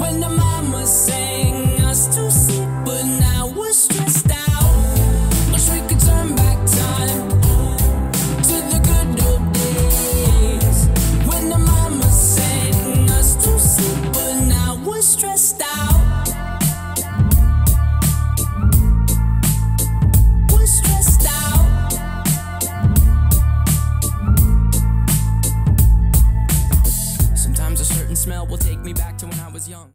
when the mama sang us to sleep, but now we're stressed out. Wish we could turn back time to the good old days when the mama sang us to sleep, but now we're stressed out.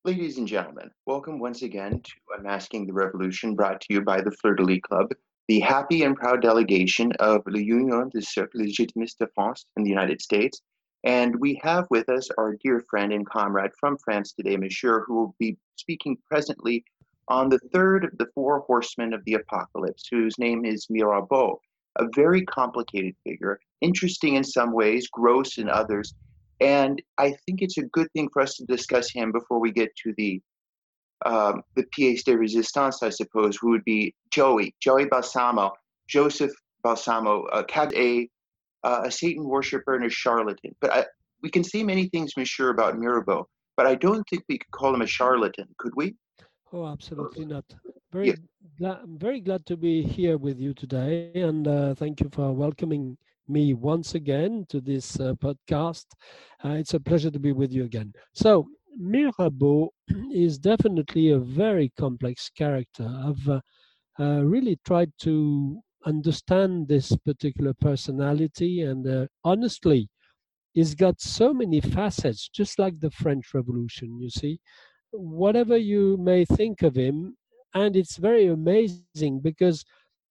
Ladies and gentlemen, welcome once again to Unmasking the Revolution, brought to you by the Fleur-de-Lis Club, the happy and proud delegation of Union des Cercles Legitimistes de France in the United States. And we have with us our dear friend and comrade from France today, Monsieur, who will be speaking presently on the third of the four horsemen of the apocalypse, whose name is Mirabeau, a very complicated figure, interesting in some ways, gross in others. And I think it's a good thing for us to discuss him before we get to the pièce de résistance, I suppose, who would be Joseph Balsamo, a Satan worshiper and a charlatan. But we can say many things, Monsieur, about Mirabeau, but I don't think we could call him a charlatan, could we? Oh, absolutely not. I'm very glad to be here with you today, and thank you for welcoming me once again to this podcast. It's a pleasure to be with you again. So Mirabeau is definitely a very complex character. I've really tried to understand this particular personality, and honestly, it's got so many facets, just like the French Revolution, you see. Whatever you may think of him, and it's very amazing because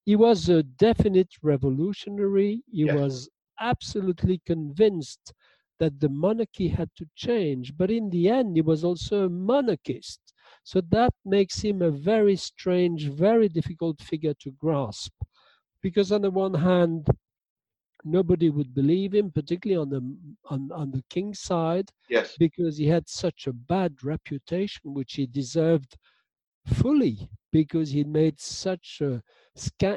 he was a definite revolutionary. He was absolutely convinced that the monarchy had to change. But in the end, he was also a monarchist. So that makes him a very strange, very difficult figure to grasp. Because on the one hand, nobody would believe him, particularly on the king's side, because he had such a bad reputation, which he deserved fully, because he made such a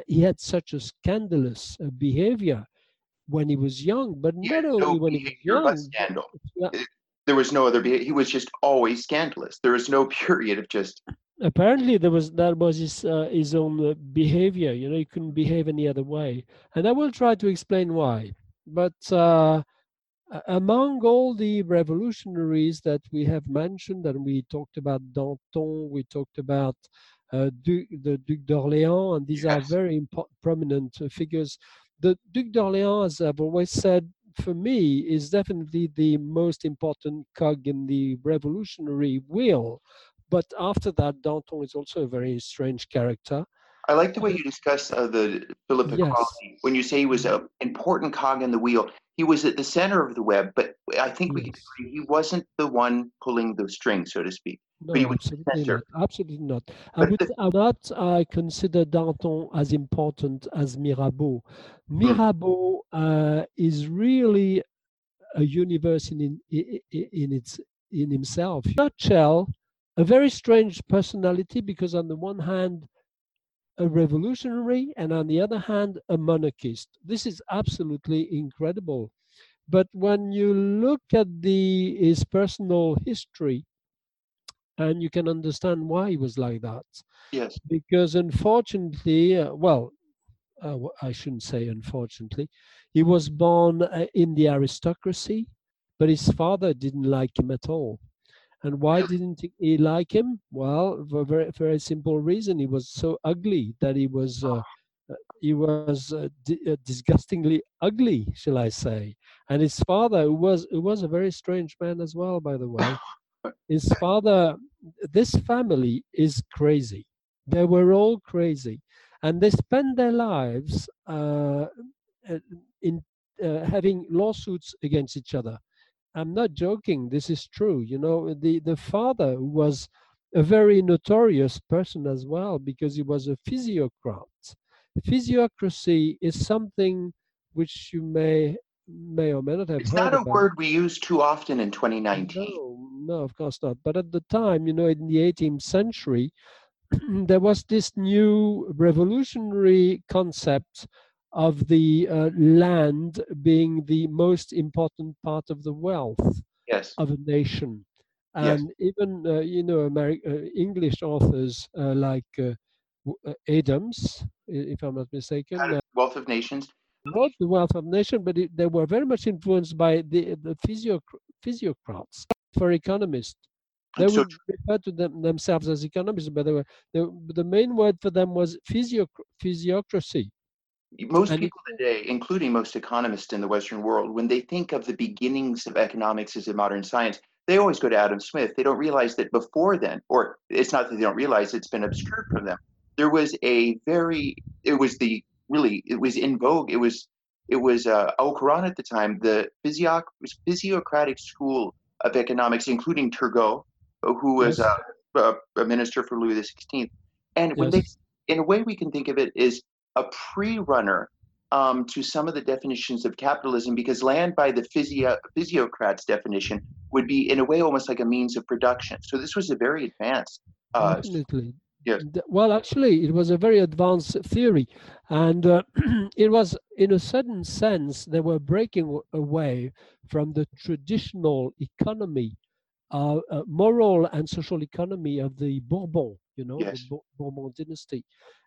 he had such a scandalous behavior when he was young, but not only when he was young. There was no other behavior. He was just always scandalous. There was no period of just. Apparently, that was his own behavior. You know, he couldn't behave any other way, and I will try to explain why. But among all the revolutionaries that we have mentioned, and we talked about Danton, we talked about the Duc d'Orléans, and these are very prominent figures. The Duc d'Orléans, as I've always said, for me, is definitely the most important cog in the revolutionary wheel. But after that, Danton is also a very strange character. I like the way you discuss the Philippic quality. When you say he was an important cog in the wheel, he was at the center of the web, but I think we can agree he wasn't the one pulling the string, so to speak. No, but he was the center. Absolutely not. I would not consider Danton as important as Mirabeau. Mirabeau is really a universe in himself. In a nutshell, a very strange personality, because on the one hand, a revolutionary, and on the other hand, a monarchist. This is absolutely incredible. But when you look at his personal history, and you can understand why he was like that. Yes. Because unfortunately, I shouldn't say unfortunately, he was born in the aristocracy, but his father didn't like him at all. And why didn't he like him? Well, for a very, very simple reason. He was so ugly that he was disgustingly ugly, shall I say. And his father, who was a very strange man as well, by the way. His father, this family is crazy. They were all crazy. And they spent their lives having lawsuits against each other. I'm not joking, this is true. You know, the father was a very notorious person as well, because he was a physiocrat. Physiocracy is something which you may or may not have heard about. It's not a word we use too often in 2019. No, of course not. But at the time, you know, in the 18th century, there was this new revolutionary concept of the land being the most important part of the wealth of a nation. And even, you know, English authors like Adams, if I'm not mistaken. Wealth of Nations. Not the Wealth of Nations, but they were very much influenced by the physiocrats for economists. They would refer to themselves as economists, but the main word for them was physiocracy. Most people today, including most economists in the Western world, when they think of the beginnings of economics as a modern science, they always go to Adam Smith. They don't realize that before then, or it's not that they don't realize, it's been obscured from them. There was a very, it was in vogue. It was Alcaron at the time, the physiocratic school of economics, including Turgot, who was a minister for Louis the 16th. And when they, in a way we can think of it as a pre-runner to some of the definitions of capitalism, because land by the physiocrats definition would be in a way almost like a means of production. So this was a very advanced. Absolutely. Yes. Well, actually, it was a very advanced theory. And it was, in a certain sense, they were breaking away from the traditional economy, moral and social economy of the Bourbon, the Bourbon dynasty.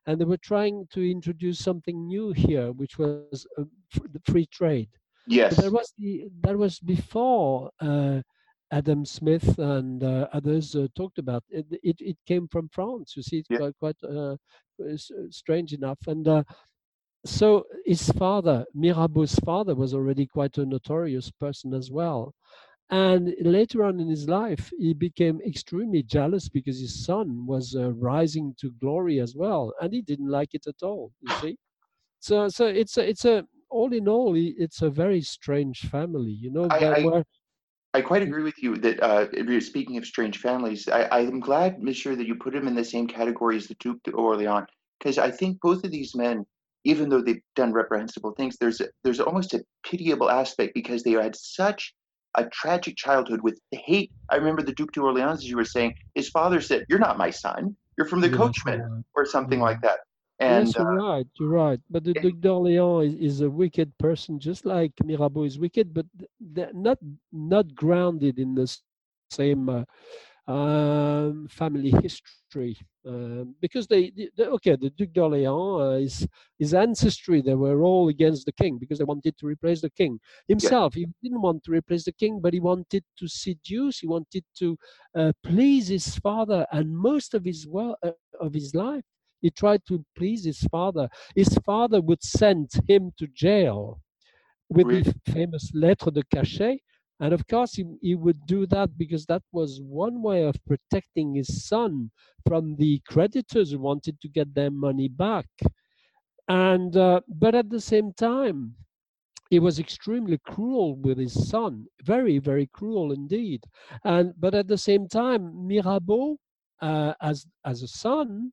And they were trying to introduce something new here, which was the free trade. Yes. But that was before Adam Smith and others talked about it. It came from France, you see, it's quite strange enough. And so his father, Mirabeau's father, was already quite a notorious person as well. And later on in his life, he became extremely jealous because his son was rising to glory as well. And he didn't like it at all, you see. So it's a all in all, it's a very strange family, you know. I quite agree with you that speaking of strange families, I'm glad, Monsieur, that you put him in the same category as the Duc d'Orléans, because I think both of these men, even though they've done reprehensible things, there's almost a pitiable aspect because they had such a tragic childhood with the hate. I remember the Duc d'Orléans, as you were saying, his father said, "You're not my son. You're from the coachman," or something like that. And, yes, you're right. But the Duc d'Orléans is a wicked person, just like Mirabeau is wicked, but they're not grounded in the same family history. Because the Duc d'Orléans, his ancestry, they were all against the king because they wanted to replace the king. Himself, he didn't want to replace the king, but he wanted to seduce, he wanted to please his father, and most of his life, he tried to please his father. His father would send him to jail with the famous lettre de cachet. And of course, he would do that because that was one way of protecting his son from the creditors who wanted to get their money back. And but at the same time, he was extremely cruel with his son. Very, very cruel indeed. But at the same time, Mirabeau, as a son,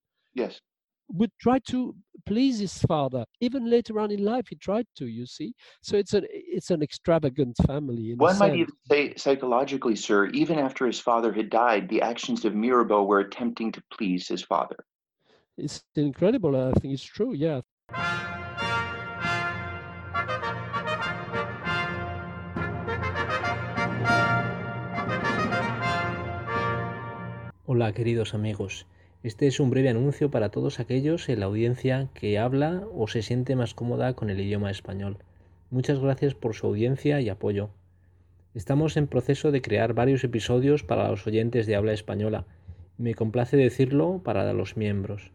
would try to please his father. Even later on in life, he tried to, you see. So it's an extravagant family. One might even say psychologically, sir, even after his father had died, the actions of Mirabeau were attempting to please his father. It's incredible. I think it's true, yeah. Hola, queridos amigos. Este es un breve anuncio para todos aquellos en la audiencia que habla o se siente más cómoda con el idioma español. Muchas gracias por su audiencia y apoyo. Estamos en proceso de crear varios episodios para los oyentes de habla española. Me complace decirlo para los miembros.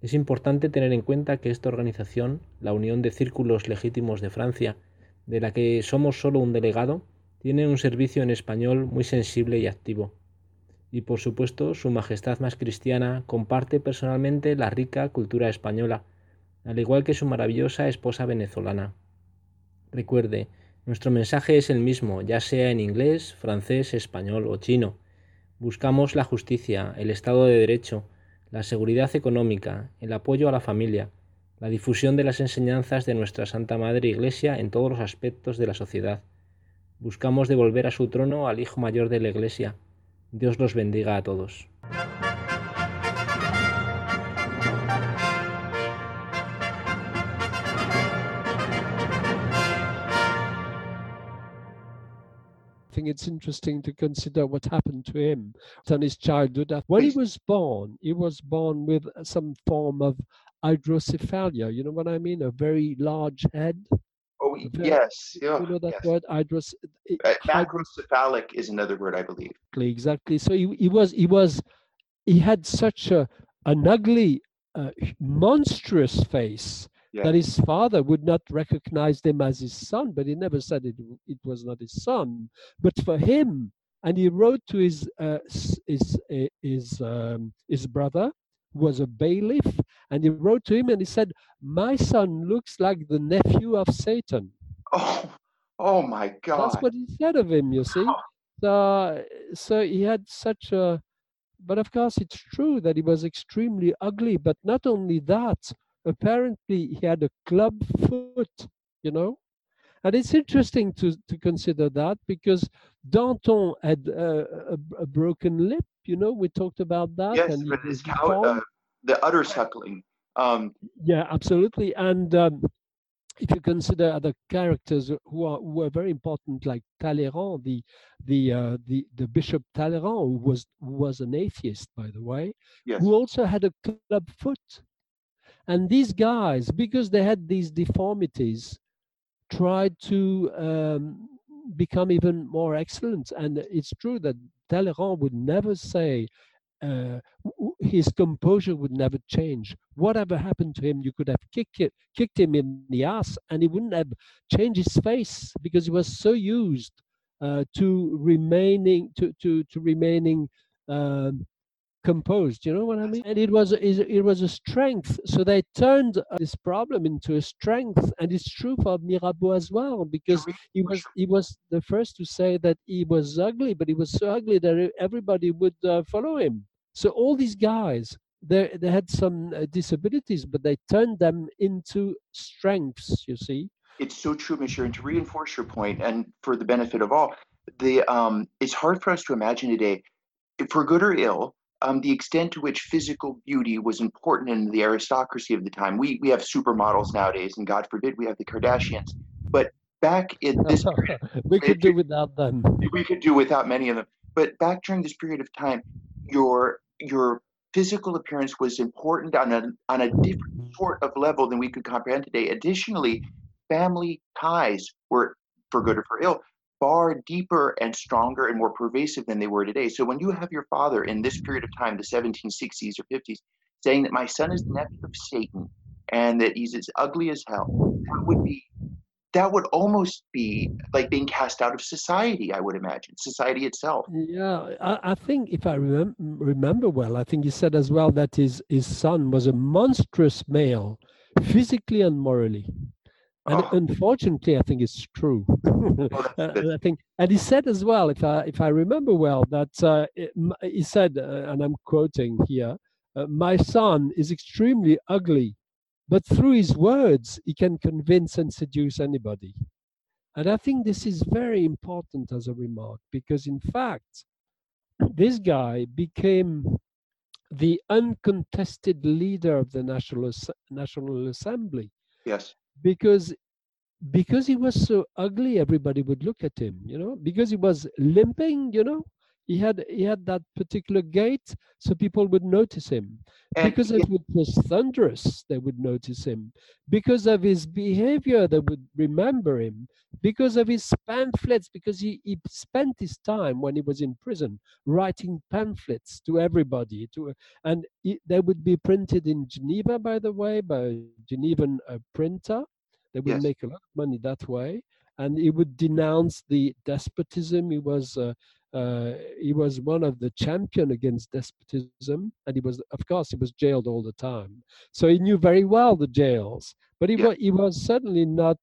Es importante tener en cuenta que esta organización, la Unión de Círculos Legítimos de Francia, de la que somos solo un delegado, tiene un servicio en español muy sensible y activo. Y por supuesto, Su Majestad Más Cristiana comparte personalmente la rica cultura española, al igual que su maravillosa esposa venezolana. Recuerde, nuestro mensaje es el mismo, ya sea en inglés, francés, español o chino. Buscamos la justicia, el Estado de Derecho, la seguridad económica, el apoyo a la familia, la difusión de las enseñanzas de nuestra Santa Madre Iglesia en todos los aspectos de la sociedad. Buscamos devolver a su trono al Hijo Mayor de la Iglesia. Dios los bendiga a todos. I think it's interesting to consider what happened to him in his childhood. When he was born with some form of hydrocephalia. You know what I mean? A very large head. Oh, yes. Yeah, you know that word? Macrocephalic is another word, I believe. Exactly. So he had such an ugly, monstrous face. Yeah. That his father would not recognize him as his son, but he never said it was not his son. But for him, and he wrote to his brother, who was a bailiff, and he wrote to him and he said, "My son looks like the nephew of Satan." Oh my God! That's what he said of him. You see, so he had such a. But of course, it's true that he was extremely ugly. But not only that. Apparently, he had a club foot, you know, and it's interesting to consider that because Danton had a broken lip, you know. We talked about that. Yes, and but his the udder's suckling. Yeah, absolutely. And if you consider other characters who are very important, like Talleyrand, the Bishop Talleyrand, who was an atheist, by the way, yes. Who also had a club foot. And these guys, because they had these deformities, tried to become even more excellent. And it's true that Talleyrand would never say, his composure would never change. Whatever happened to him, you could have kicked him in the ass, and he wouldn't have changed his face because he was so used to remaining composed, you know what I mean? And it was a strength. So they turned this problem into a strength, and it's true for Mirabeau as well, because he was the first to say that he was ugly, but he was so ugly that everybody would follow him. So all these guys, they had some disabilities, but they turned them into strengths. You see, it's so true, Monsieur. And to reinforce your point, and for the benefit of all, it's hard for us to imagine today, for good or ill. The extent to which physical beauty was important in the aristocracy of the time. We have supermodels nowadays, and God forbid we have the Kardashians. But back in this period... we could do without them. We could do without many of them. But back during this period of time, your physical appearance was important on a different sort of level than we could comprehend today. Additionally, family ties were, for good or for ill, far deeper and stronger and more pervasive than they were today. So when you have your father in this period of time, the 1760s or 50s, saying that my son is the nephew of Satan and that he's as ugly as hell, that would almost be like being cast out of society, I would imagine, society itself. Yeah, I think if I remember well, I think he said as well that his son was a monstrous male, physically and morally. And unfortunately, I think it's true. And he said as well, if I remember well, that he said, and I'm quoting here, "My son is extremely ugly, but through his words, he can convince and seduce anybody." And I think this is very important as a remark, because in fact, this guy became the uncontested leader of the National Assembly. Yes. Because he was so ugly, everybody would look at him, you know, because he was limping, you know, he had that particular gait, so people would notice him. Because it was thunderous, they would notice him. Because of his behavior, they would remember him. Because of his pamphlets, because he spent his time when he was in prison writing pamphlets to everybody. They would be printed in Geneva, by the way, by a Genevan printer. They would make a lot of money that way. And he would denounce the despotism. He was one of the champions against despotism, and he was jailed all the time. So he knew very well the jails, but he was certainly not.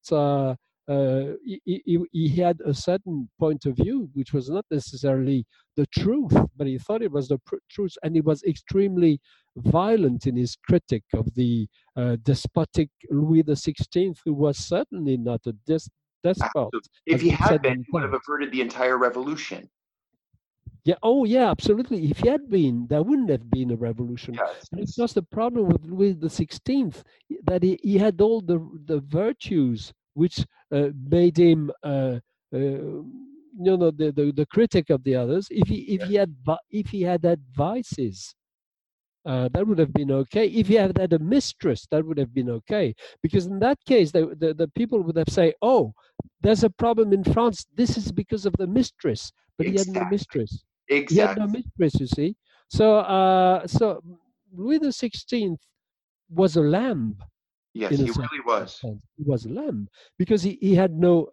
He had a certain point of view, which was not necessarily the truth, but he thought it was the truth, and he was extremely violent in his critique of the despotic Louis the XVI, who was certainly not a despot. If he had been, he would have averted the entire revolution. Yeah. Oh, yeah, absolutely. If he had been, there wouldn't have been a revolution. Yes. And it's just the problem with Louis the XVI that he had all the virtues which made him you know, the critic of the others, if he had advices, that would have been okay. If he had had a mistress, that would have been okay. Because in that case, the people would have said, oh, there's a problem in France. This is because of the mistress. But he had no mistress. Exactly. He had no mistress, you see. So, so Louis the 16th was a lamb. Yes, he really was. He was a lamb because he had no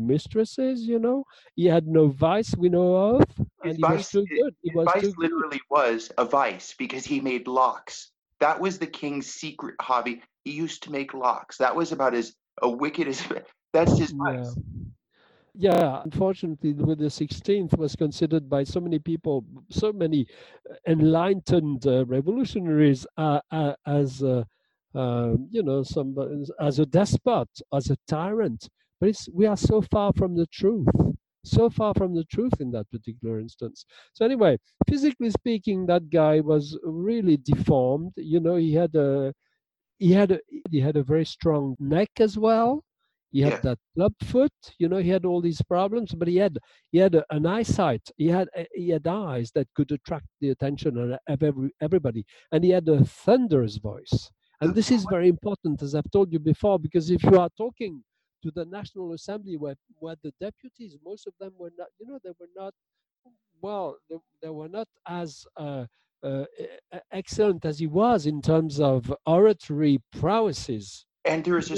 mistresses, you know. He had no vice we know of. And he was too good. His vice literally was a vice because he made locks. That was the king's secret hobby. He used to make locks. That was about as wicked as that's his vice. Yeah, unfortunately, Louis the 16th was considered by so many people, so many enlightened revolutionaries as you know, somebody as a despot, as a tyrant, but we are so far from the truth, so far from the truth in that particular instance. So anyway, physically speaking, that guy was really deformed. You know, he had a very strong neck as well. He had that club foot. You know, he had all these problems, but he had an eyesight. He had eyes that could attract the attention of everybody, and he had a thunderous voice. And this is very important, as I've told you before, because if you are talking to the National Assembly, where the deputies, most of them were not, you know, they were not as excellent as he was in terms of oratory prowesses. And there's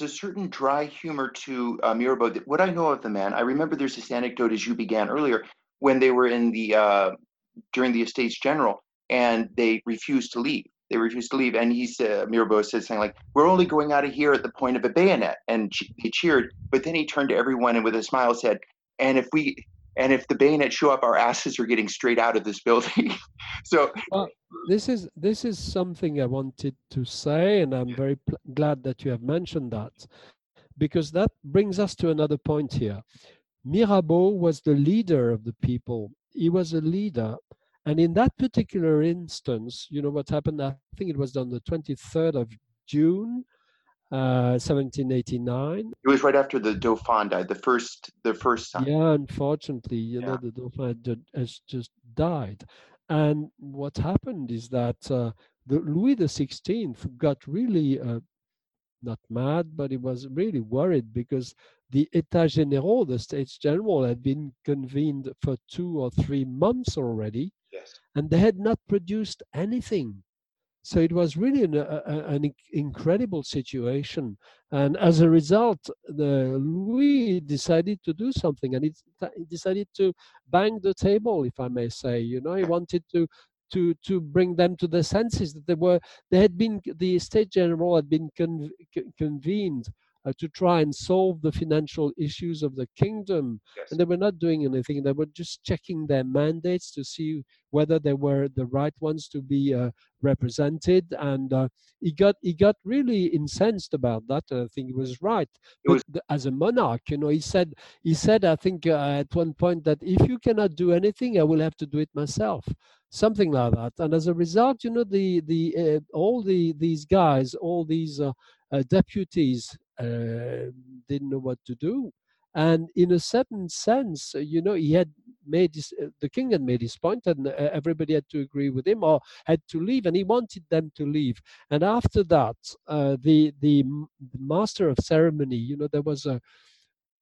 a certain dry humor to Mirabeau. What I know of the man, I remember there's this anecdote, as you began earlier, when they were in the during the Estates General, and they refused to leave. They refused to leave, and Mirabeau said something like, "We're only going out of here at the point of a bayonet," and they cheered. But then he turned to everyone and with a smile said, "And if the bayonets show up, our asses are getting straight out of this building." So this is something I wanted to say, and I'm very glad that you have mentioned that, because that brings us to another point here. Mirabeau was the leader of the people. He was a leader. And in that particular instance, you know what happened? I think it was on the 23rd of June, 1789. It was right after the Dauphin died, the first time. Yeah, unfortunately, you know, the Dauphin has just died. And what happened is that Louis the 16th got really not mad, but he was really worried because the États Généraux, the States General, had been convened for 2 or 3 months already. Yes. And they had not produced anything. So it was really an incredible situation. And as a result, Louis decided to do something, and he decided to bang the table, if I may say. You know, he wanted to bring them to their senses that the States General had been convened to try and solve the financial issues of the kingdom. Yes. And they were not doing anything. They were just checking their mandates to see whether they were the right ones to be represented. And he got really incensed about that. And I think he was right. As a monarch, you know, he said, I think at one point that if you cannot do anything, I will have to do it myself. Something like that. And as a result, you know, all these deputies didn't know what to do, and in a certain sense, you know, the king had made his point, and everybody had to agree with him or had to leave, and he wanted them to leave. And after that, the master of ceremony, you know, there was a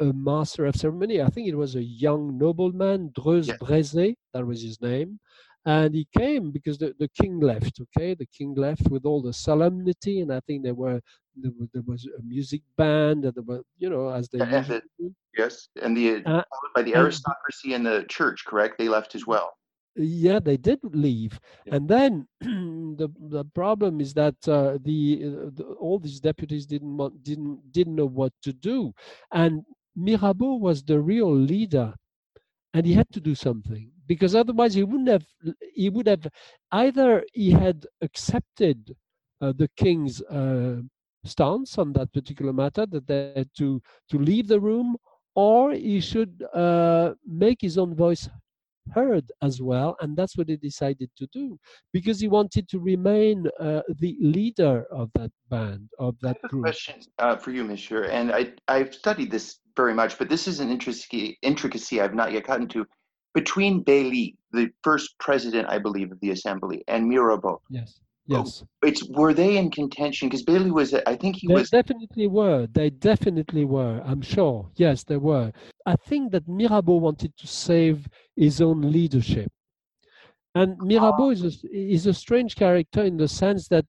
master of ceremony. I think it was a young nobleman, Dreux Brézé, that was his name. And he came because the king left, okay? The king left with all the solemnity, and I think there was a music band, and there were, you know, as they... Yes, and followed by the aristocracy and the church, correct? They left as well. Yeah, they did leave. Yeah. And then the problem is that all these deputies didn't know what to do. And Mirabeau was the real leader, and he had to do something. Because otherwise he would have either he had accepted the king's stance on that particular matter, that they had to leave the room, or he should make his own voice heard as well, and that's what he decided to do, because he wanted to remain the leader of that band, of that group. I have a question for you, Monsieur, and I've studied this very much, but this is an intricacy I've not yet gotten to. Between Bailly, the first president, I believe, of the Assembly, and Mirabeau. Yes. Yes. Were they in contention? Because Bailly was, I think he was. They definitely were, I'm sure. Yes, they were. I think that Mirabeau wanted to save his own leadership. And Mirabeau is a strange character in the sense that,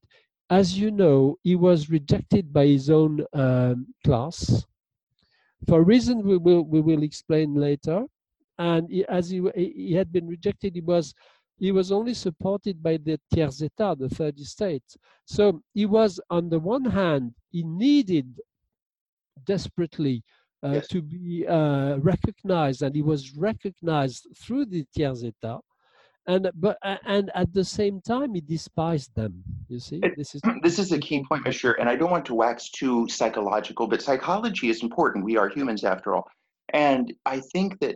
as you know, he was rejected by his own class for a reason we will explain later. And as he had been rejected, he was only supported by the tiers état, the third estate. So he was, on the one hand, he needed desperately to be recognized, and he was recognized through the tiers état. And at the same time, he despised them. You see, this is a key point, Monsieur. And I don't want to wax too psychological, but psychology is important. We are humans, after all. And I think that,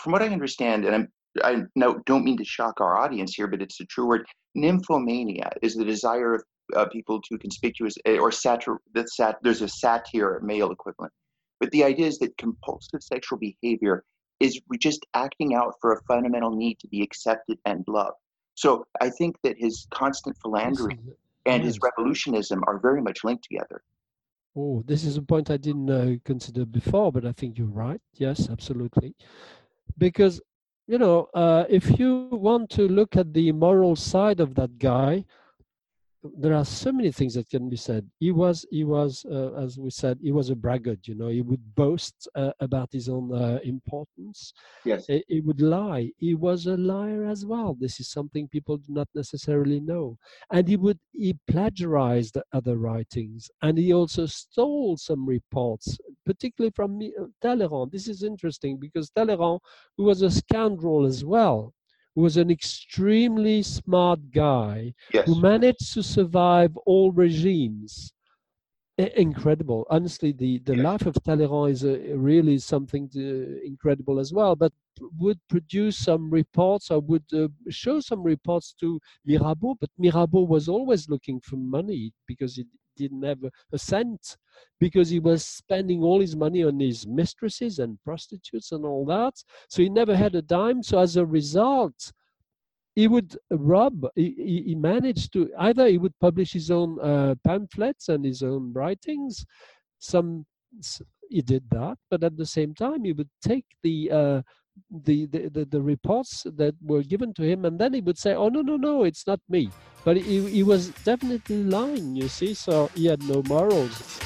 from what I understand, and I don't mean to shock our audience here, but it's a true word. Nymphomania is the desire of people to conspicuous or satir. There's a satyr male equivalent, but the idea is that compulsive sexual behavior is just acting out for a fundamental need to be accepted and loved. So I think that his constant philandering and his revolutionism are very much linked together. Oh, this is a point I didn't consider before, but I think you're right. Yes, absolutely, because, you know, if you want to look at the moral side of that guy, there are so many things that can be said. He was, as we said, he was a braggart. You know, he would boast about his own importance. Yes, he would lie. He was a liar as well. This is something people do not necessarily know. And he plagiarized other writings, and he also stole some reports, particularly from Talleyrand. This is interesting because Talleyrand, who was a scoundrel as well, who was an extremely smart guy, who managed to survive all regimes. Incredible. Honestly, the life of Talleyrand is really something incredible as well, but would produce some reports or would show some reports to Mirabeau, but Mirabeau was always looking for money because he didn't have a cent, because he was spending all his money on his mistresses and prostitutes and all that. So he never had a dime. So as a result, he would he would publish his own pamphlets and his own writings. He did that, but at the same time, he would take the reports that were given to him, and then he would say, "Oh no, it's not me." But he was definitely lying, you see. So he had no morals.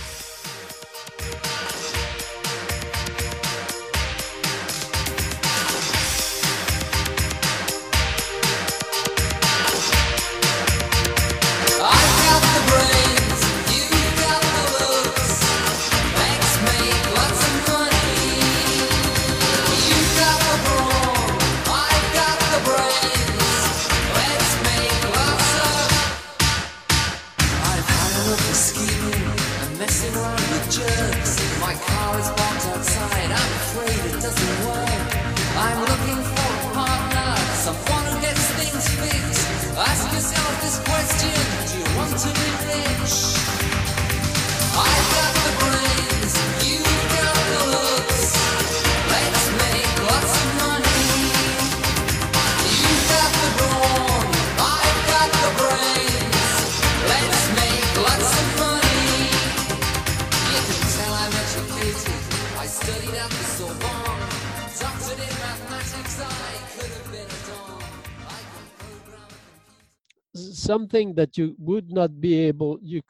Something that you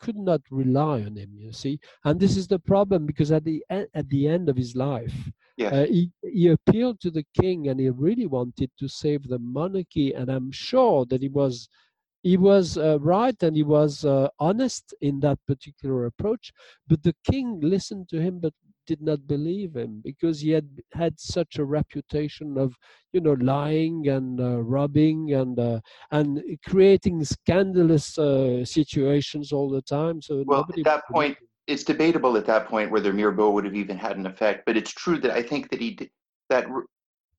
could not rely on him, you see. And this is the problem, because at the end of his life, he appealed to the king, and he really wanted to save the monarchy. And I'm sure that he was right, and he was honest in that particular approach. But the king listened to him, but did not believe him, because he had such a reputation of, you know, lying and robbing and creating scandalous situations all the time. So it's debatable at that point whether Mirabeau would have even had an effect. But it's true that I think that he did, that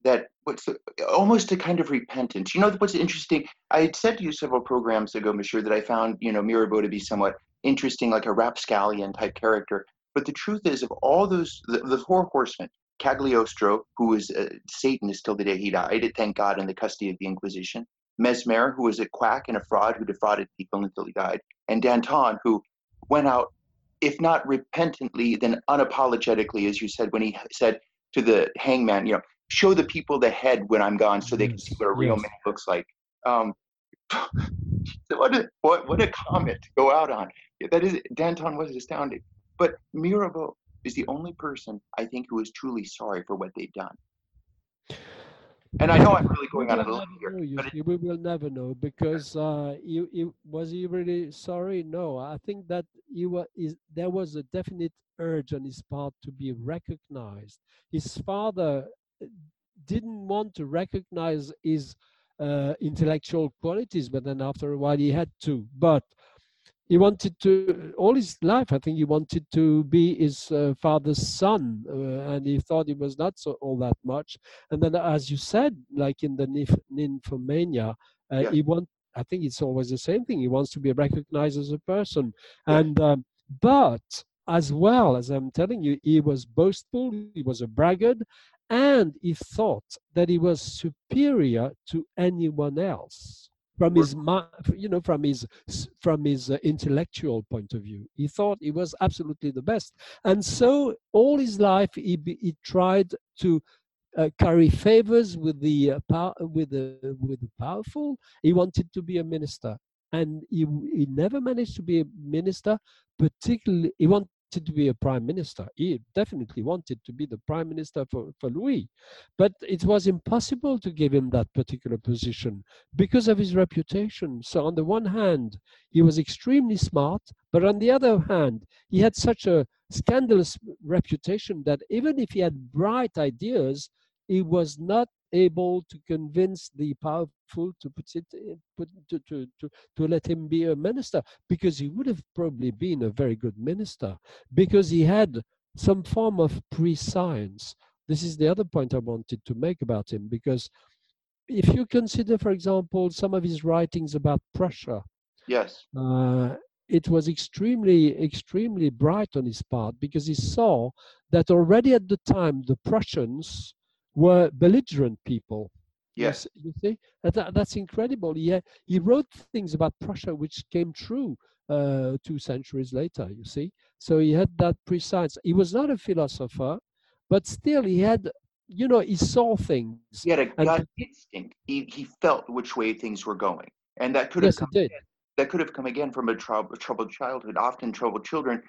that what's almost a kind of repentance. You know, what's interesting, I had said to you several programs ago, Monsieur, that I found, you know, Mirabeau to be somewhat interesting, like a rapscallion type character. But the truth is, of all those, the four horsemen, Cagliostro, who was a Satanist till the day he died, thank God, in the custody of the Inquisition, Mesmer, who was a quack and a fraud who defrauded people until he died, and Danton, who went out, if not repentantly, then unapologetically, as you said, when he said to the hangman, you know, show the people the head when I'm gone so they can see what a real man looks like. What a comment to go out on. That is, Danton was astounding. But Mirabeau is the only person, I think, who is truly sorry for what they've done. And I know I'm really going on a little here. We will never know, because was he really sorry? No, I think that there was a definite urge on his part to be recognized. His father didn't want to recognize his intellectual qualities, but then after a while he had to. But he wanted to, all his life, I think he wanted to be his father's son, and he thought he was not so all that much. And then, as you said, like in the Nymphomania, he wants, I think it's always the same thing. He wants to be recognized as a person. Yeah. And but as well, as I'm telling you, he was boastful, he was a braggart, and he thought that he was superior to anyone else. From his, you know, from his intellectual point of view, he thought he was absolutely the best, and so all his life he tried to carry favors with the with the powerful. He wanted to be a minister, and he never managed to be a minister. Particularly, he wanted to be a prime minister. He definitely wanted to be the prime minister for Louis, but it was impossible to give him that particular position because of his reputation. So on the one hand, he was extremely smart, but on the other hand, he had such a scandalous reputation that even if he had bright ideas, he was not able to convince the powerful to let him be a minister, because he would have probably been a very good minister, because he had some form of prescience. This is the other point I wanted to make about him, because if you consider, for example, some of his writings about Prussia, it was extremely bright on his part, because he saw that already at the time the Prussians were belligerent people. Yes, you see, that's incredible. Yeah, he wrote things about Prussia which came true 2 centuries later. You see, so he had that prescience. He was not a philosopher, but still he had, you know, he saw things. He had a gut instinct. He felt which way things were going, and that could have come again from a troubled childhood. Often troubled children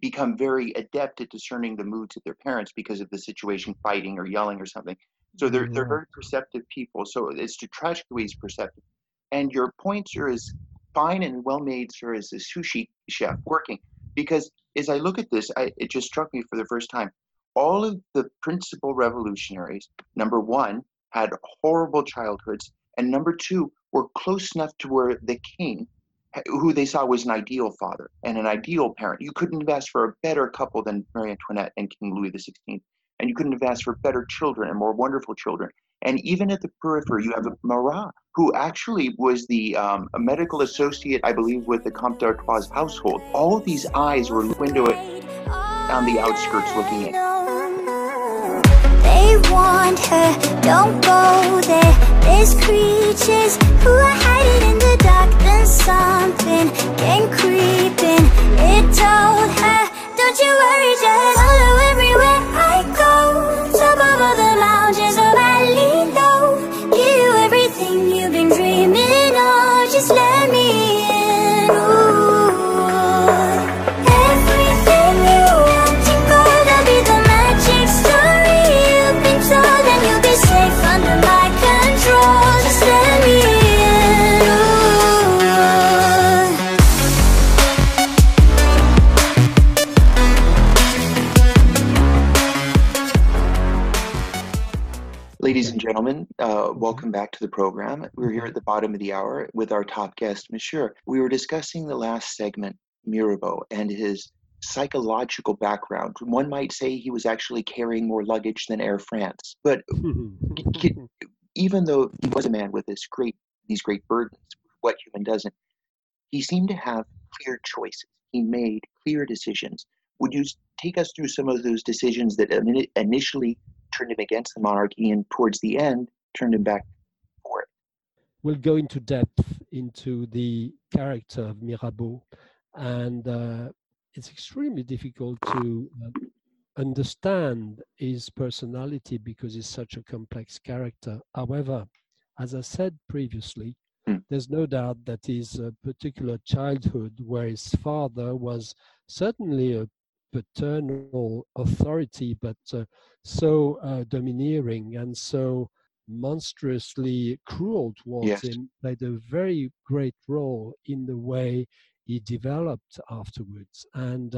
become very adept at discerning the moods of their parents because of the situation, fighting or yelling or something. So they're very perceptive people. So it's tragic the way he's perceptive. And your points are as fine and well made, sir, as a sushi chef working. Because as I look at this, it just struck me for the first time. All of the principal revolutionaries, number one, had horrible childhoods, and number two, were close enough to where the king, who they saw was an ideal father and an ideal parent. You couldn't have asked for a better couple than Marie Antoinette and King Louis the XVI, and you couldn't have asked for better children and more wonderful children. And even at the periphery, you have Marat, who actually was the a medical associate, I believe, with the Comte d'Artois' household. All of these eyes were windowed on the outskirts looking in. They want her, don't go there. There's creatures who are hiding in the dark. Then something came creeping. It told her, don't you worry, just follow everywhere I go. Top of all the lounges of Alito. Give you everything you've been dreaming of. Just let me in. Ooh. Everything you want to go, that'll be the magic story you've been told. And you'll be safe under my control. Just let me in. Ooh. Ladies and gentlemen, welcome back to the program. We're here at the bottom of the hour with our top guest, Monsieur. We were discussing the last segment, Mirabeau, and his psychological background. One might say he was actually carrying more luggage than Air France. But even though he was a man with this these great burdens, what human doesn't, he seemed to have clear choices. He made clear decisions. Would you take us through some of those decisions that initially turned him against the monarchy and towards the end turned him back for it? We'll go into depth into the character of Mirabeau, and it's extremely difficult to understand his personality because he's such a complex character. However, as I said previously, there's no doubt that his particular childhood, where his father was certainly a paternal authority, but so domineering and so monstrously cruel towards him, played a very great role in the way he developed afterwards. And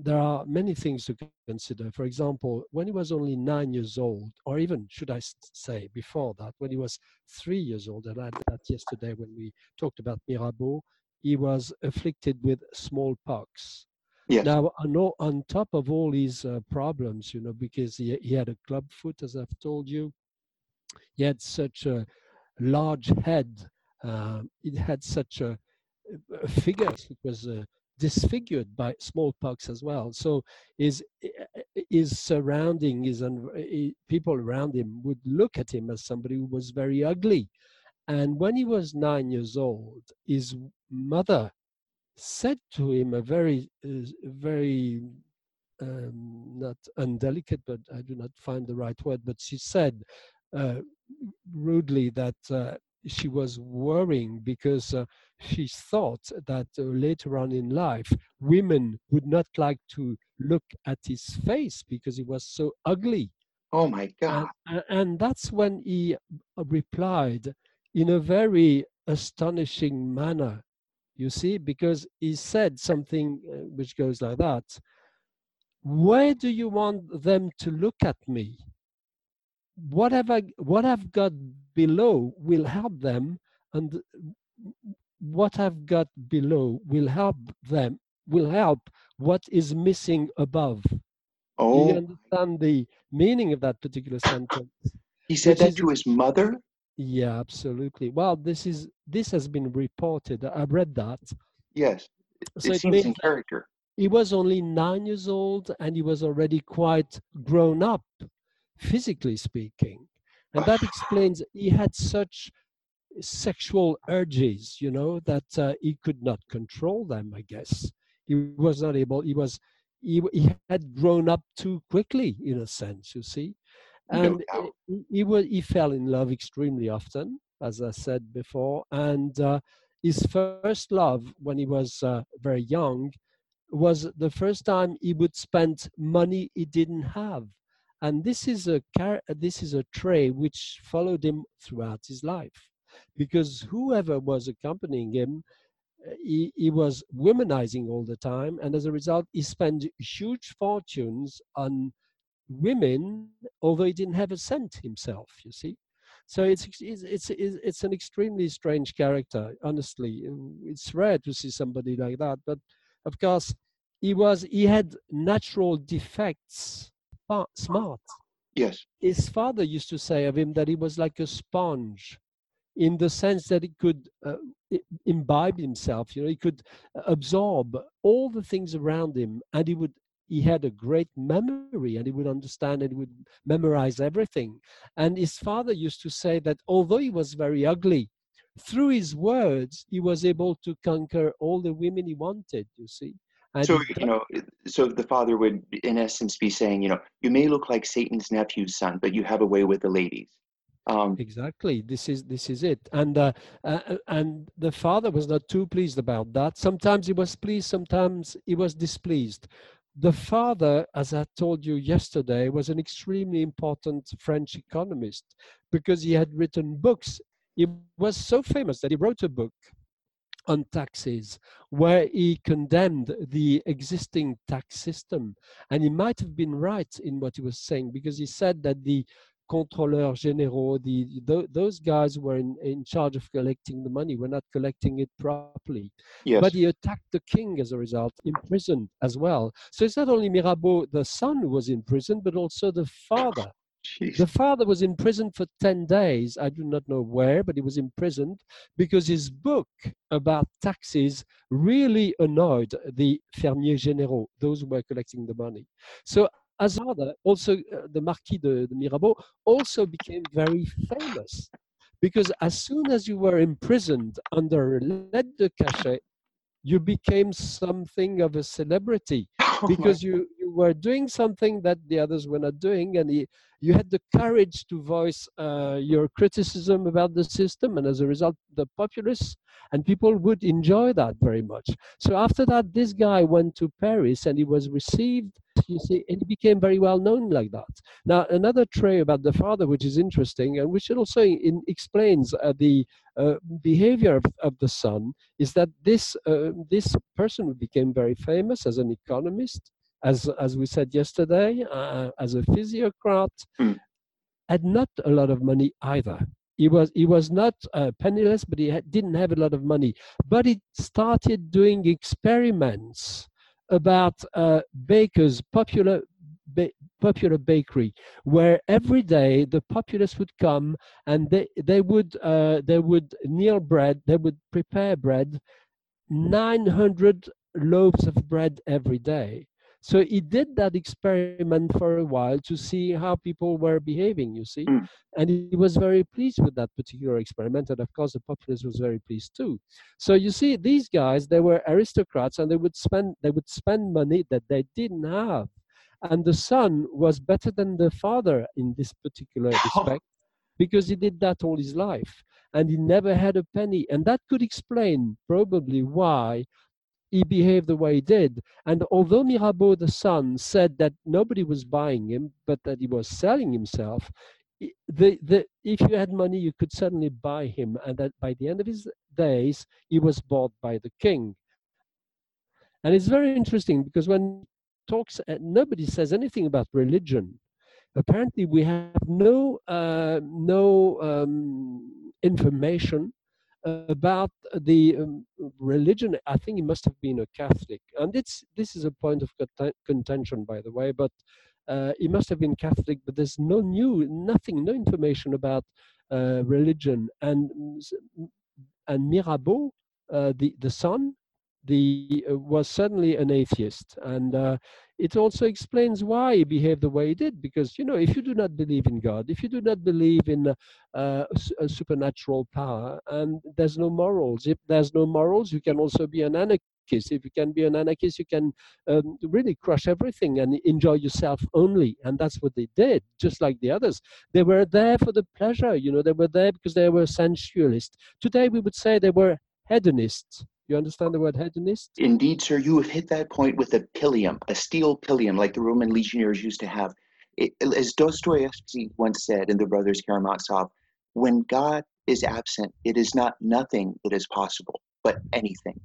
there are many things to consider. For example, when he was only 9 years old, or even, should I say, before that, when he was 3 years old, and I had that yesterday when we talked about Mirabeau, he was afflicted with smallpox. Yes. Now, on top of all these problems, you know, because he had a club foot, as I've told you, he had such a large head, it had such a figure, it was disfigured by smallpox as well. So his surrounding, people around him would look at him as somebody who was very ugly. And when he was 9 years old, his mother said to him a very not undelicate, but I do not find the right word, but she said rudely that she was worrying because she thought that later on in life, women would not like to look at his face because he was so ugly. Oh my God. And that's when he replied in a very astonishing manner, you see, because he said something which goes like that. Where do you want them to look at me? What I've got below will help them, and what I've got below will help what is missing above. Oh. Do you understand the meaning of that particular sentence? He said that to his mother? Yeah, absolutely. Well, this has been reported. I read that. Yes. So it seems in character. He was only 9 years old and he was already quite grown up, physically speaking. And that explains he had such sexual urges, you know, that he could not control them, I guess. He was not able, he had grown up too quickly, in a sense, you see. And no he fell in love extremely often, as I said before. And his first love, when he was very young, was the first time he would spend money he didn't have. And this is a trait which followed him throughout his life, because whoever was accompanying him, he was womanizing all the time, and as a result, he spent huge fortunes on women, although he didn't have a cent himself. You see, so it's an extremely strange character. Honestly, it's rare to see somebody like that. But of course, he had natural defects. Smart. Yes. His father used to say of him that he was like a sponge, in the sense that he could imbibe himself. You know, he could absorb all the things around him, and he had a great memory, and he would understand and he would memorize everything. And his father used to say that although he was very ugly, through his words he was able to conquer all the women he wanted. You see. And so, you know, so the father would, in essence, be saying, you know, you may look like Satan's nephew's son, but you have a way with the ladies. Exactly. This is it. And the father was not too pleased about that. Sometimes he was pleased, sometimes he was displeased. The father, as I told you yesterday, was an extremely important French economist because he had written books. He was so famous that he wrote a book on taxes, where he condemned the existing tax system. And he might have been right in what he was saying, because he said that the controlleur general, those guys were in charge of collecting the money, were not collecting it properly. Yes. But he attacked the king as a result, imprisoned as well. So it's not only Mirabeau, the son, who was in prison, but also the father. Jeez. The father was in prison for 10 days. I do not know where, but he was imprisoned because his book about taxes really annoyed the fermiers généraux, those who were collecting the money. So as other, also the Marquis de Mirabeau also became very famous because as soon as you were imprisoned under a lettre de cachet, you became something of a celebrity because you were doing something that the others were not doing, and you had the courage to voice your criticism about the system, and as a result, the populace and people would enjoy that very much. So after that, this guy went to Paris and he was received, you see, and he became very well known like that. Now, another trait about the father, which is interesting, and which also explains the behavior of the son, is that this person who became very famous as an economist, as we said yesterday, as a physiocrat, had not a lot of money either. He was not penniless, but he didn't have a lot of money. But he started doing experiments about bakers, popular bakery, where every day the populace would come and they would knead bread, they would prepare bread, 900 loaves of bread every day. So he did that experiment for a while to see how people were behaving, you see. And he was very pleased with that particular experiment. And of course, the populace was very pleased too. So you see, these guys, they were aristocrats, and they would spend money that they didn't have. And the son was better than the father in this particular respect because he did that all his life. And he never had a penny. And that could explain probably why he behaved the way he did. And although Mirabeau, the son, said that nobody was buying him, but that he was selling himself, if you had money, you could certainly buy him. And that by the end of his days, he was bought by the king. And it's very interesting because when he talks, nobody says anything about religion. Apparently, we have no information about the religion. I think he must have been a Catholic, and this is a point of contention, by the way. But he must have been Catholic. But there's no information about religion. And Mirabeau, the son, was certainly an atheist, and it also explains why he behaved the way he did. Because if you do not believe in God, if you do not believe in a supernatural power, and there's no morals. If there's no morals, you can also be an anarchist. If you can be an anarchist, you can really crush everything and enjoy yourself only. And that's what they did, just like the others. They were there for the pleasure. They were there because they were sensualists. Today we would say they were hedonists. You understand the word hedonist? Indeed, sir. You have hit that point with a pilium, a steel pilium, like the Roman legionaries used to have. As Dostoevsky once said in The Brothers Karamazov, when God is absent, it is not nothing that is possible, but anything.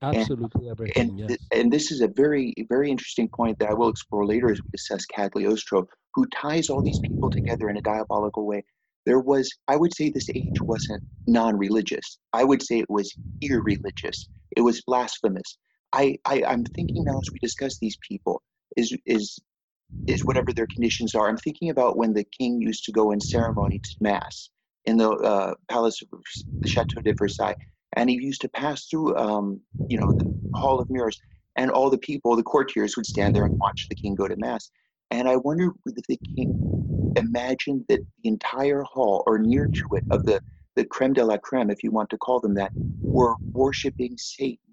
Absolutely everything, and this is a very, very interesting point that I will explore later as we discuss Cagliostro, who ties all these people together in a diabolical way. There was, I would say this age wasn't non-religious. I would say it was irreligious. It was blasphemous. I'm thinking now as we discuss these people, is whatever their conditions are. I'm thinking about when the king used to go in ceremony to mass in the palace of the Chateau de Versailles. And he used to pass through, the Hall of Mirrors, and all the people, the courtiers, would stand there and watch the king go to mass. And I wonder if the king imagined that the entire hall, or near to it, of the creme de la creme, if you want to call them that, were worshiping Satan.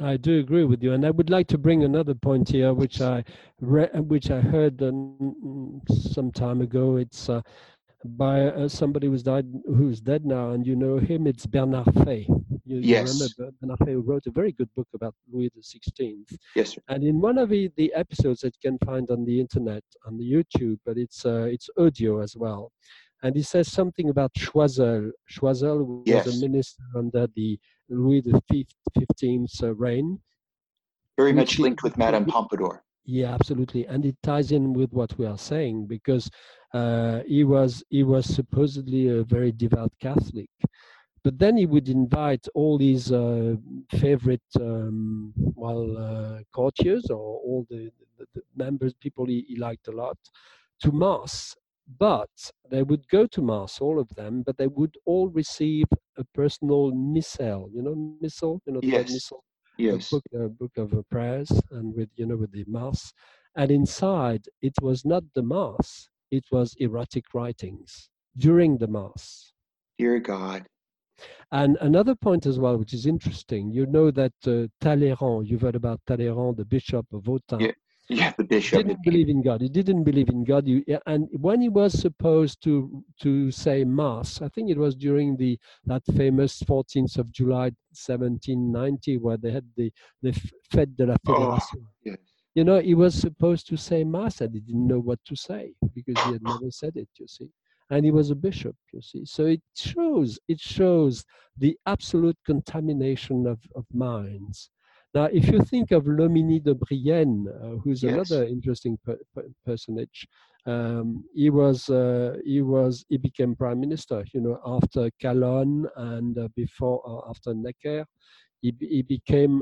I do agree with you. And I would like to bring another point here, which I heard some time ago. It's by somebody who's dead now, and you know him, it's Bernard Fay. Yes. You remember Bernard Fay, who wrote a very good book about Louis the Sixteenth. Yes, sir. And in one of the episodes that you can find on the internet, on the YouTube, but it's audio as well. And he says something about Choiseul. Choiseul was a minister under the Louis the XV's reign. Very much linked with Madame Pompadour. Yeah, absolutely. And it ties in with what we are saying, because he was supposedly a very devout Catholic. But then he would invite all his favorite courtiers, or all the members, people he liked a lot, to mass. But they would go to mass, all of them, but they would all receive a personal missal. You know, missal. You know, yes. The missal. Yes. Book of prayers, and with the mass, and inside it was not the mass; it was erotic writings during the mass. Dear God. And another point as well, which is interesting, you know that Talleyrand, you've heard about Talleyrand, the bishop of Autun. Yeah, yeah, the bishop. He didn't believe in God. He didn't believe in God. And when he was supposed to say Mass, I think it was during that famous 14th of July, 1790, where they had the Fête de la Fédération. Oh, yes. You know, he was supposed to say Mass, and he didn't know what to say, because he had never said it, you see. And he was a bishop, you see. So it shows the absolute contamination of minds. Now, if you think of Loménie de Brienne, who's yes. another interesting personage, he became prime minister. You know, after Calonne and after Necker, he became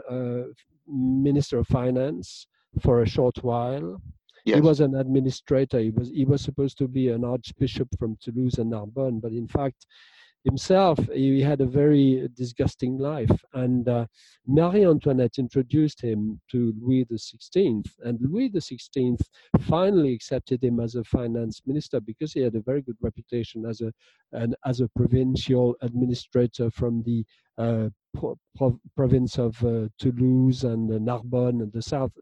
minister of finance for a short while. Yes. He was an administrator. He was supposed to be an archbishop from Toulouse and Narbonne, but in fact, himself, he had a very disgusting life. And Marie Antoinette introduced him to Louis the XVI, and Louis the XVI finally accepted him as a finance minister, because he had a very good reputation as a provincial administrator from the province of Toulouse and Narbonne and the southwest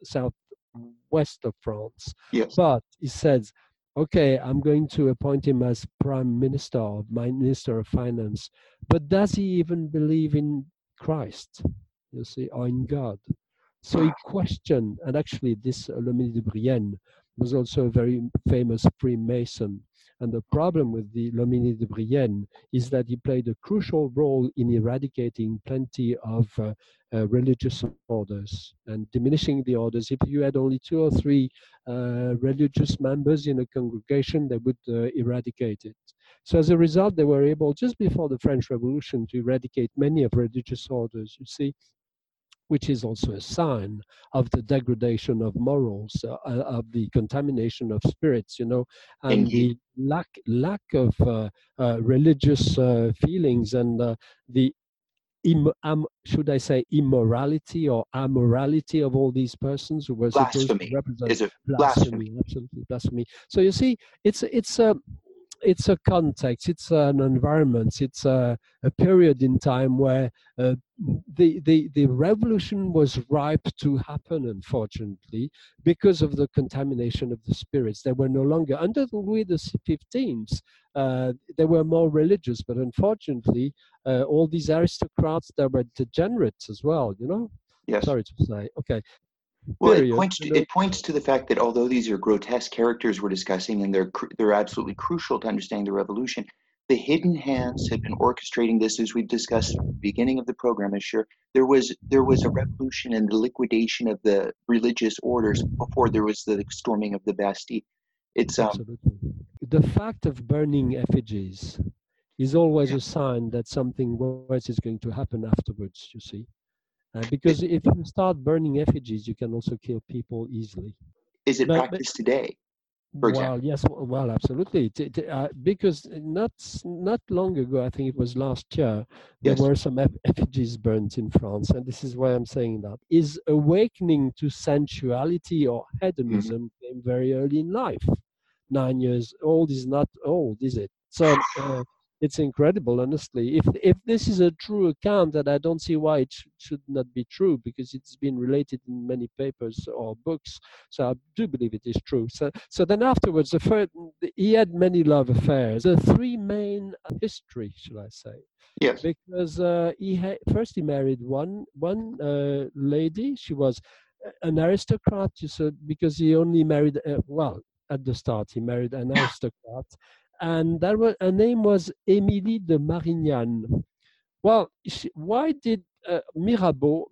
of France. Yes. But he says, okay, I'm going to appoint him as prime minister or minister of finance, but does he even believe in Christ, you see, or in God? So he questioned, and actually this Loménie de Brienne was also a very famous Freemason. And the problem with the Loménie de Brienne is that he played a crucial role in eradicating plenty of religious orders and diminishing the orders. If you had only 2 or 3 religious members in a congregation, they would eradicate it. So as a result, they were able, just before the French Revolution, to eradicate many of religious orders, you see, which is also a sign of the degradation of morals, of the contamination of spirits, you know, and the lack of religious feelings, and the should I say immorality or amorality of all these persons who were supposed to represent blasphemy, absolutely blasphemy. So you see, it's a context, it's an environment, it's a period in time where the revolution was ripe to happen, unfortunately, because of the contamination of the spirits. They were no longer, under Louis the XV, they were more religious, but unfortunately, all these aristocrats, they were degenerates as well, you know? Yes. Sorry to say, okay. Well, it points to the fact that although these are grotesque characters we're discussing, and they're absolutely crucial to understanding the revolution, the hidden hands had been orchestrating this, as we've discussed at the beginning of the program. I'm sure there was a revolution and the liquidation of the religious orders before there was the storming of the Bastille. It's absolutely. The fact of burning effigies is always a sign that something worse is going to happen afterwards, you see. Because if you start burning effigies, you can also kill people easily. Is it practiced today? For example? Well, yes. Well, absolutely. Because not long ago, I think it was last year, there were some effigies burnt in France, and this is why I'm saying that is awakening to sensuality or hedonism came very early in life. 9 years old is not old, is it? So. It's incredible, honestly. If this is a true account, that I don't see why it should not be true, because it's been related in many papers or books. So I do believe it is true. So then afterwards, he had many love affairs. The three main history, should I say? Yes. Because first he married one lady. She was an aristocrat. So because he only married at the start he married an aristocrat. And that was, her name was Emilie de Marignan. Well, why did Mirabeau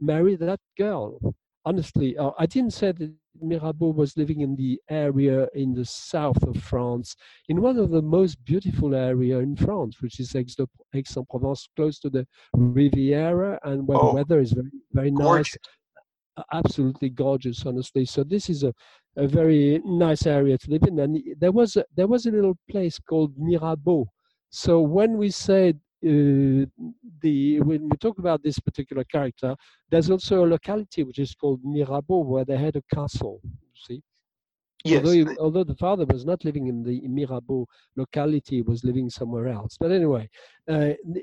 marry that girl? Honestly, I didn't say that Mirabeau was living in the area in the south of France, in one of the most beautiful areas in France, which is Aix-en-Provence, close to the Riviera, and where the weather is very, very nice. Absolutely gorgeous, honestly. So this is a very nice area to live in. And there was a little place called Mirabeau. So when we say when we talk about this particular character, there's also a locality which is called Mirabeau, where they had a castle, you see. Yes. Although the father was not living in the Mirabeau locality, he was living somewhere else. But anyway,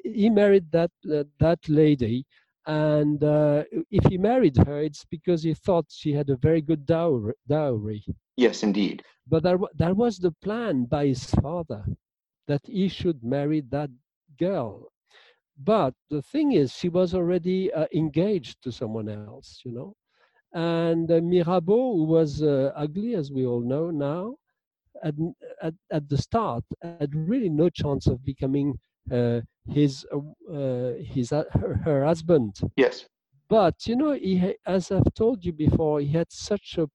he married that lady, and if he married her, it's because he thought she had a very good dowry. Yes, indeed. But that was the plan by his father, that he should marry that girl. But the thing is, she was already engaged to someone else, you know. And Mirabeau, who was ugly, as we all know now, at the start, had really no chance of becoming her husband. Yes. But you know, he, as I've told you before, he had such a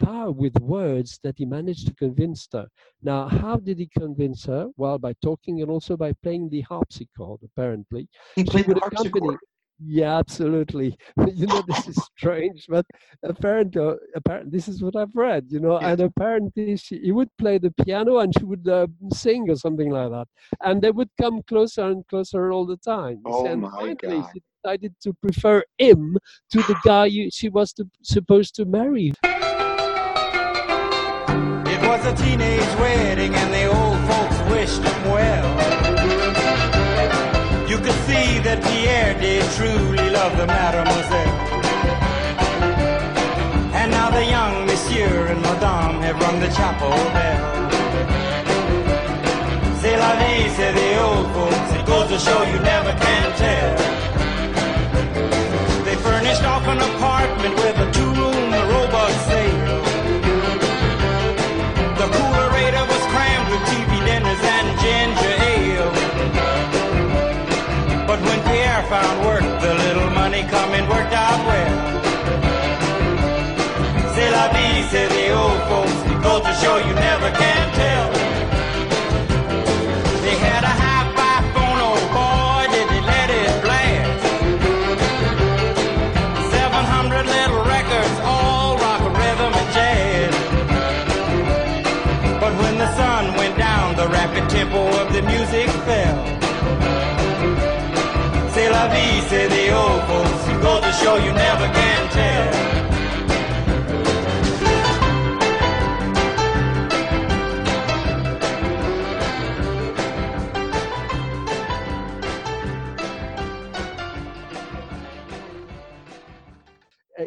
power with words that he managed to convince her. Now, how did he convince her? Well, by talking and also by playing the harpsichord, apparently. He played the harpsichord? Yeah, absolutely. You know, this is strange, but apparently, this is what I've read, you know, and apparently he would play the piano and she would sing or something like that. And they would come closer and closer all the time. Oh, and my God. She decided to prefer him to the guy she was supposed to marry. It was a teenage wedding and the old folks wished him well. You could see that Pierre did truly love the mademoiselle. And now the young monsieur and madame have rung the chapel bell. C'est la vie, say the old folks, it goes to show you never can tell. Furnished off an apartment with a two-room robot safe. The coolerator was crammed with TV dinners and ginger ale. But when Pierre found work, the little money coming worked out well. C'est la vie, say the old folks, it goes to show you never can tell. They had a hi-fi phone, oh boy, did they let it blast. 100 little records, all rock, rhythm, and jazz. But when the sun went down, the rapid tempo of the music fell. C'est la vie, say the old folks, it goes to show you never can tell.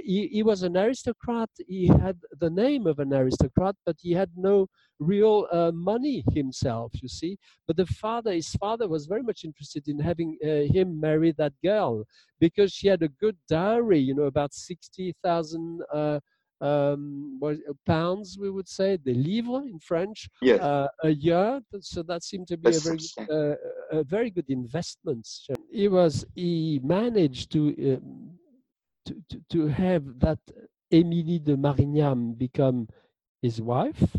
He was an aristocrat, he had the name of an aristocrat, but he had no real money himself, you see. But his father was very much interested in having him marry that girl, because she had a good dowry, you know, about 60,000 pounds, we would say, des livres in French, yes, a year. So that seemed to be a very good investment. He managed to have that Emilie de Marignan become his wife.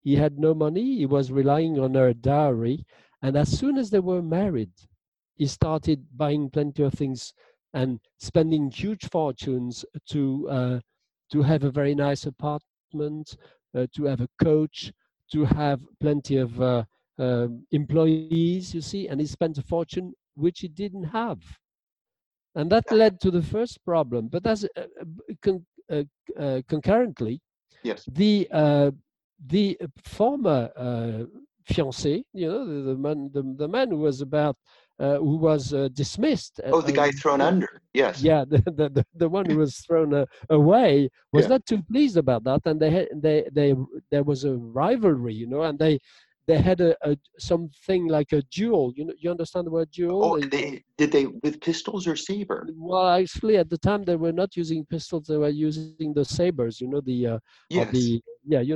He had no money, he was relying on her dowry, and as soon as they were married, he started buying plenty of things and spending huge fortunes to have a very nice apartment, to have a coach, to have plenty of employees, you see, and he spent a fortune which he didn't have. And that led to the first problem. But as concurrently, yes, the former fiancé, you know, the man who was dismissed. The guy thrown under. Yes. Yeah, the one who was thrown away was not too pleased about that, and there was a rivalry, you know, and they had something like a duel. You understand the word duel? Oh, did they with pistols or saber? Well, actually, at the time they were not using pistols; they were using the sabers. You know you know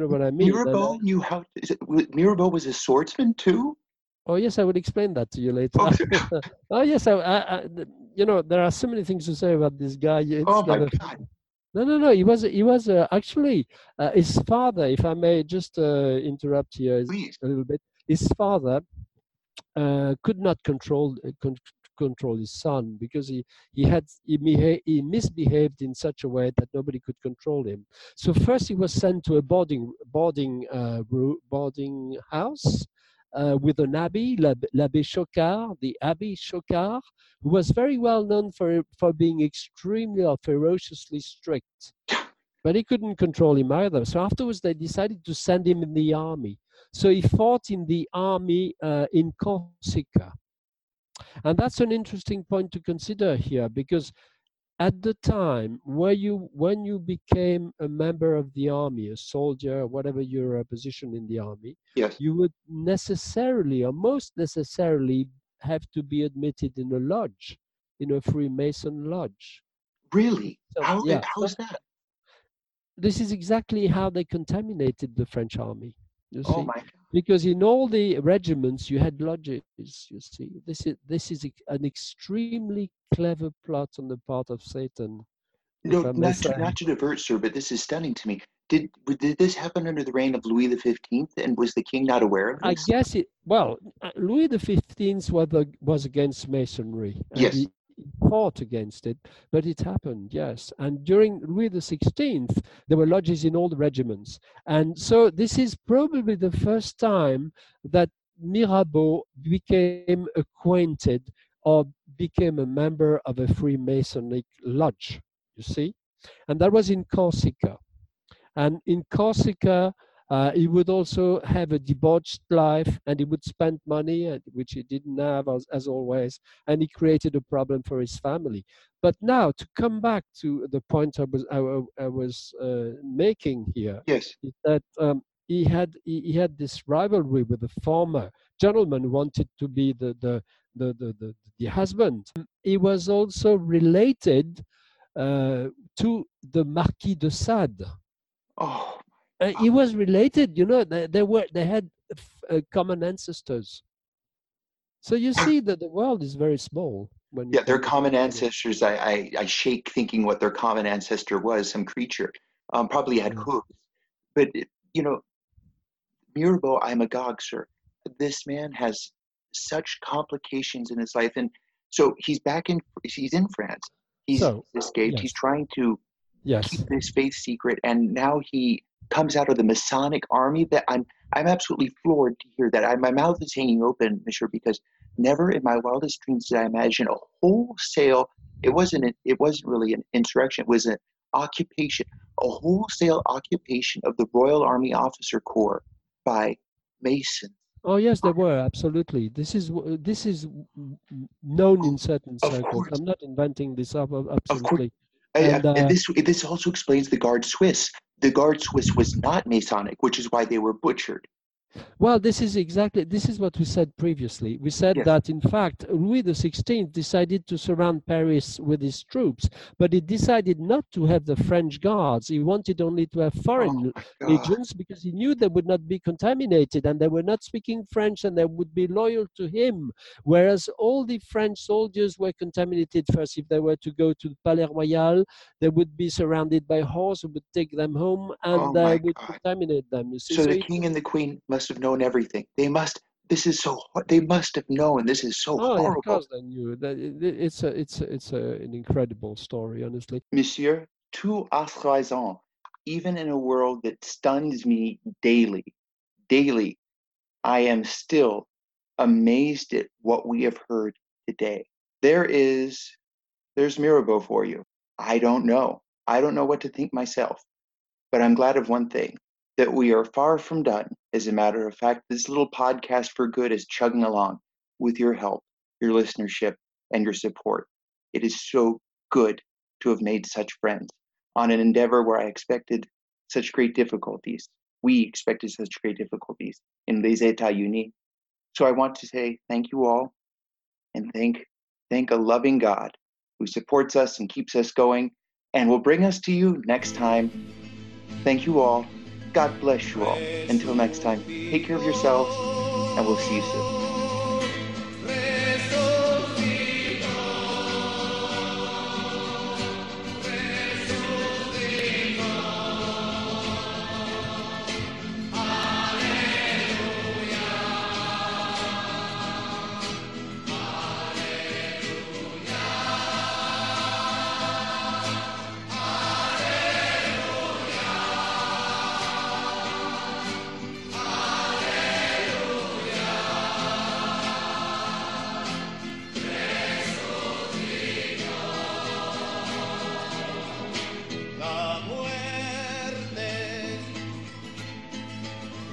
what I mean. Mirabeau knew how. Mirabeau was a swordsman too. Oh yes, I would explain that to you later. Oh, oh yes, I, you know, there are so many things to say about this guy. It's oh my God. No. He was actually his father. If I may just interrupt here a little bit, his father could not control his son because he misbehaved in such a way that nobody could control him. So first he was sent to a boarding house with an abbé, l'abbé Chocard, the Abbé Chocard, who was very well known for being extremely or ferociously strict. But he couldn't control him either. So afterwards they decided to send him in the army. So he fought in the army in Corsica. And that's an interesting point to consider here, because at the time when you became a member of the army, a soldier, whatever your position in the army, yes, you would necessarily or most necessarily have to be admitted in a lodge, in a Freemason lodge. Really? So, how is that? This is exactly how they contaminated the French army. You see? Oh my God. Because in all the regiments you had lodges, you see. This is an extremely clever plot on the part of Satan. No, not to divert, sir, but this is stunning to me. Did this happen under the reign of Louis the 15th, and was the king not aware of this? I guess it. Well, Louis the 15th was against Masonry. Yes. Fought against it, but it happened, yes. And during Louis the 16th, there were lodges in all the regiments. And so this is probably the first time that Mirabeau became acquainted or became a member of a Freemasonic lodge, you see? And that was in Corsica. And in Corsica, he would also have a debauched life, and he would spend money, which he didn't have, as always, and he created a problem for his family. But now, to come back to the point I was making here, yes, is that he had this rivalry with the former gentleman who wanted to be the husband. He was also related to the Marquis de Sade. Oh. He was related, you know. They had common ancestors. So you see that the world is very small. When their common ancestors. I shake thinking what their common ancestor was, some creature, probably had hooves. But you know, Mirabeau, I'm agog, sir. This man has such complications in his life, and so he's back in. He's in France. He's escaped. Yes. He's trying to keep his faith secret, and now he comes out of the Masonic army. That I'm absolutely floored to hear that. My mouth is hanging open, Monsieur, because never in my wildest dreams did I imagine a wholesale. It wasn't really an insurrection. It was an occupation, a wholesale occupation of the Royal Army Officer Corps by Masons. Oh yes, there were, absolutely. This is known in certain circles. I'm not inventing this up. Absolutely. And this also explains the Garde Suisse. The Garde Suisse was not Masonic, which is why they were butchered. Well, this is what we said previously. We said that, in fact, Louis the 16th decided to surround Paris with his troops, but he decided not to have the French guards. He wanted only to have foreign legions because he knew they would not be contaminated and they were not speaking French and they would be loyal to him, whereas all the French soldiers were contaminated first. If they were to go to the Palais Royal, they would be surrounded by whores who would take them home and they would contaminate them. You see? So the king and the queen must have known everything. They must have known. This is so horrible. Of course they knew. It's an incredible story, honestly. Monsieur, tout a raison. Even in a world that stuns me daily, I am still amazed at what we have heard today. There's Mirabeau for you. I don't know what to think myself, but I'm glad of one thing. That we are far from done. As a matter of fact, this little podcast for good is chugging along with your help, your listenership, and your support. It is so good to have made such friends on an endeavor where I expected such great difficulties. We expected such great difficulties in Les Etats Unis. So I want to say thank you all and thank a loving God who supports us and keeps us going and will bring us to you next time. Thank you all. God bless you all. Until next time, take care of yourselves, and we'll see you soon.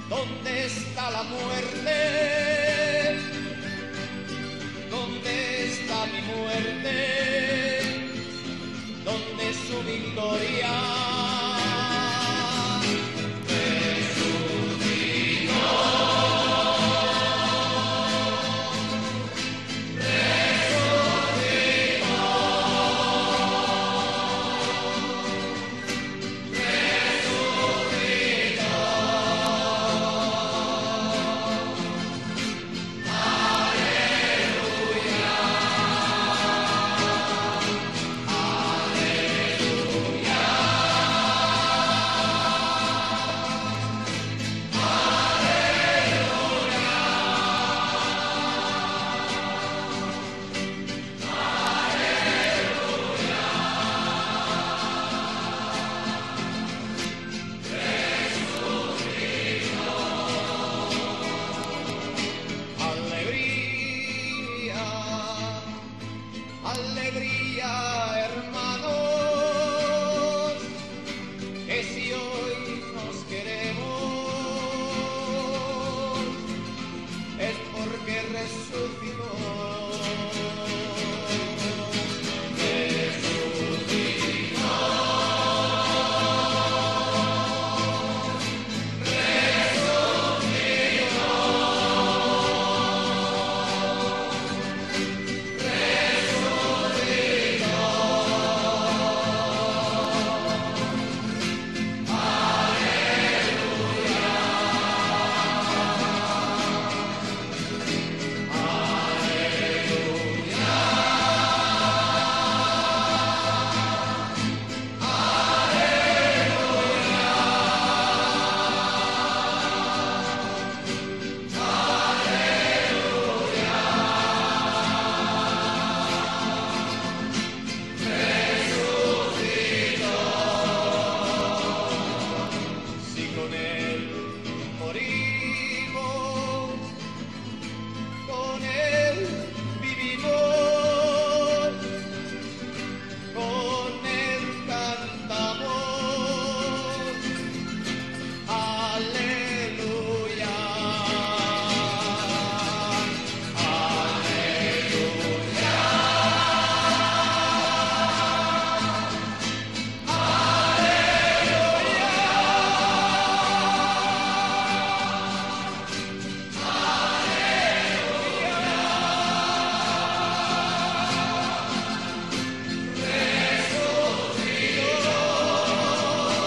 ¿Dónde está la muerte? ¿Dónde está mi muerte? ¿Dónde su victoria?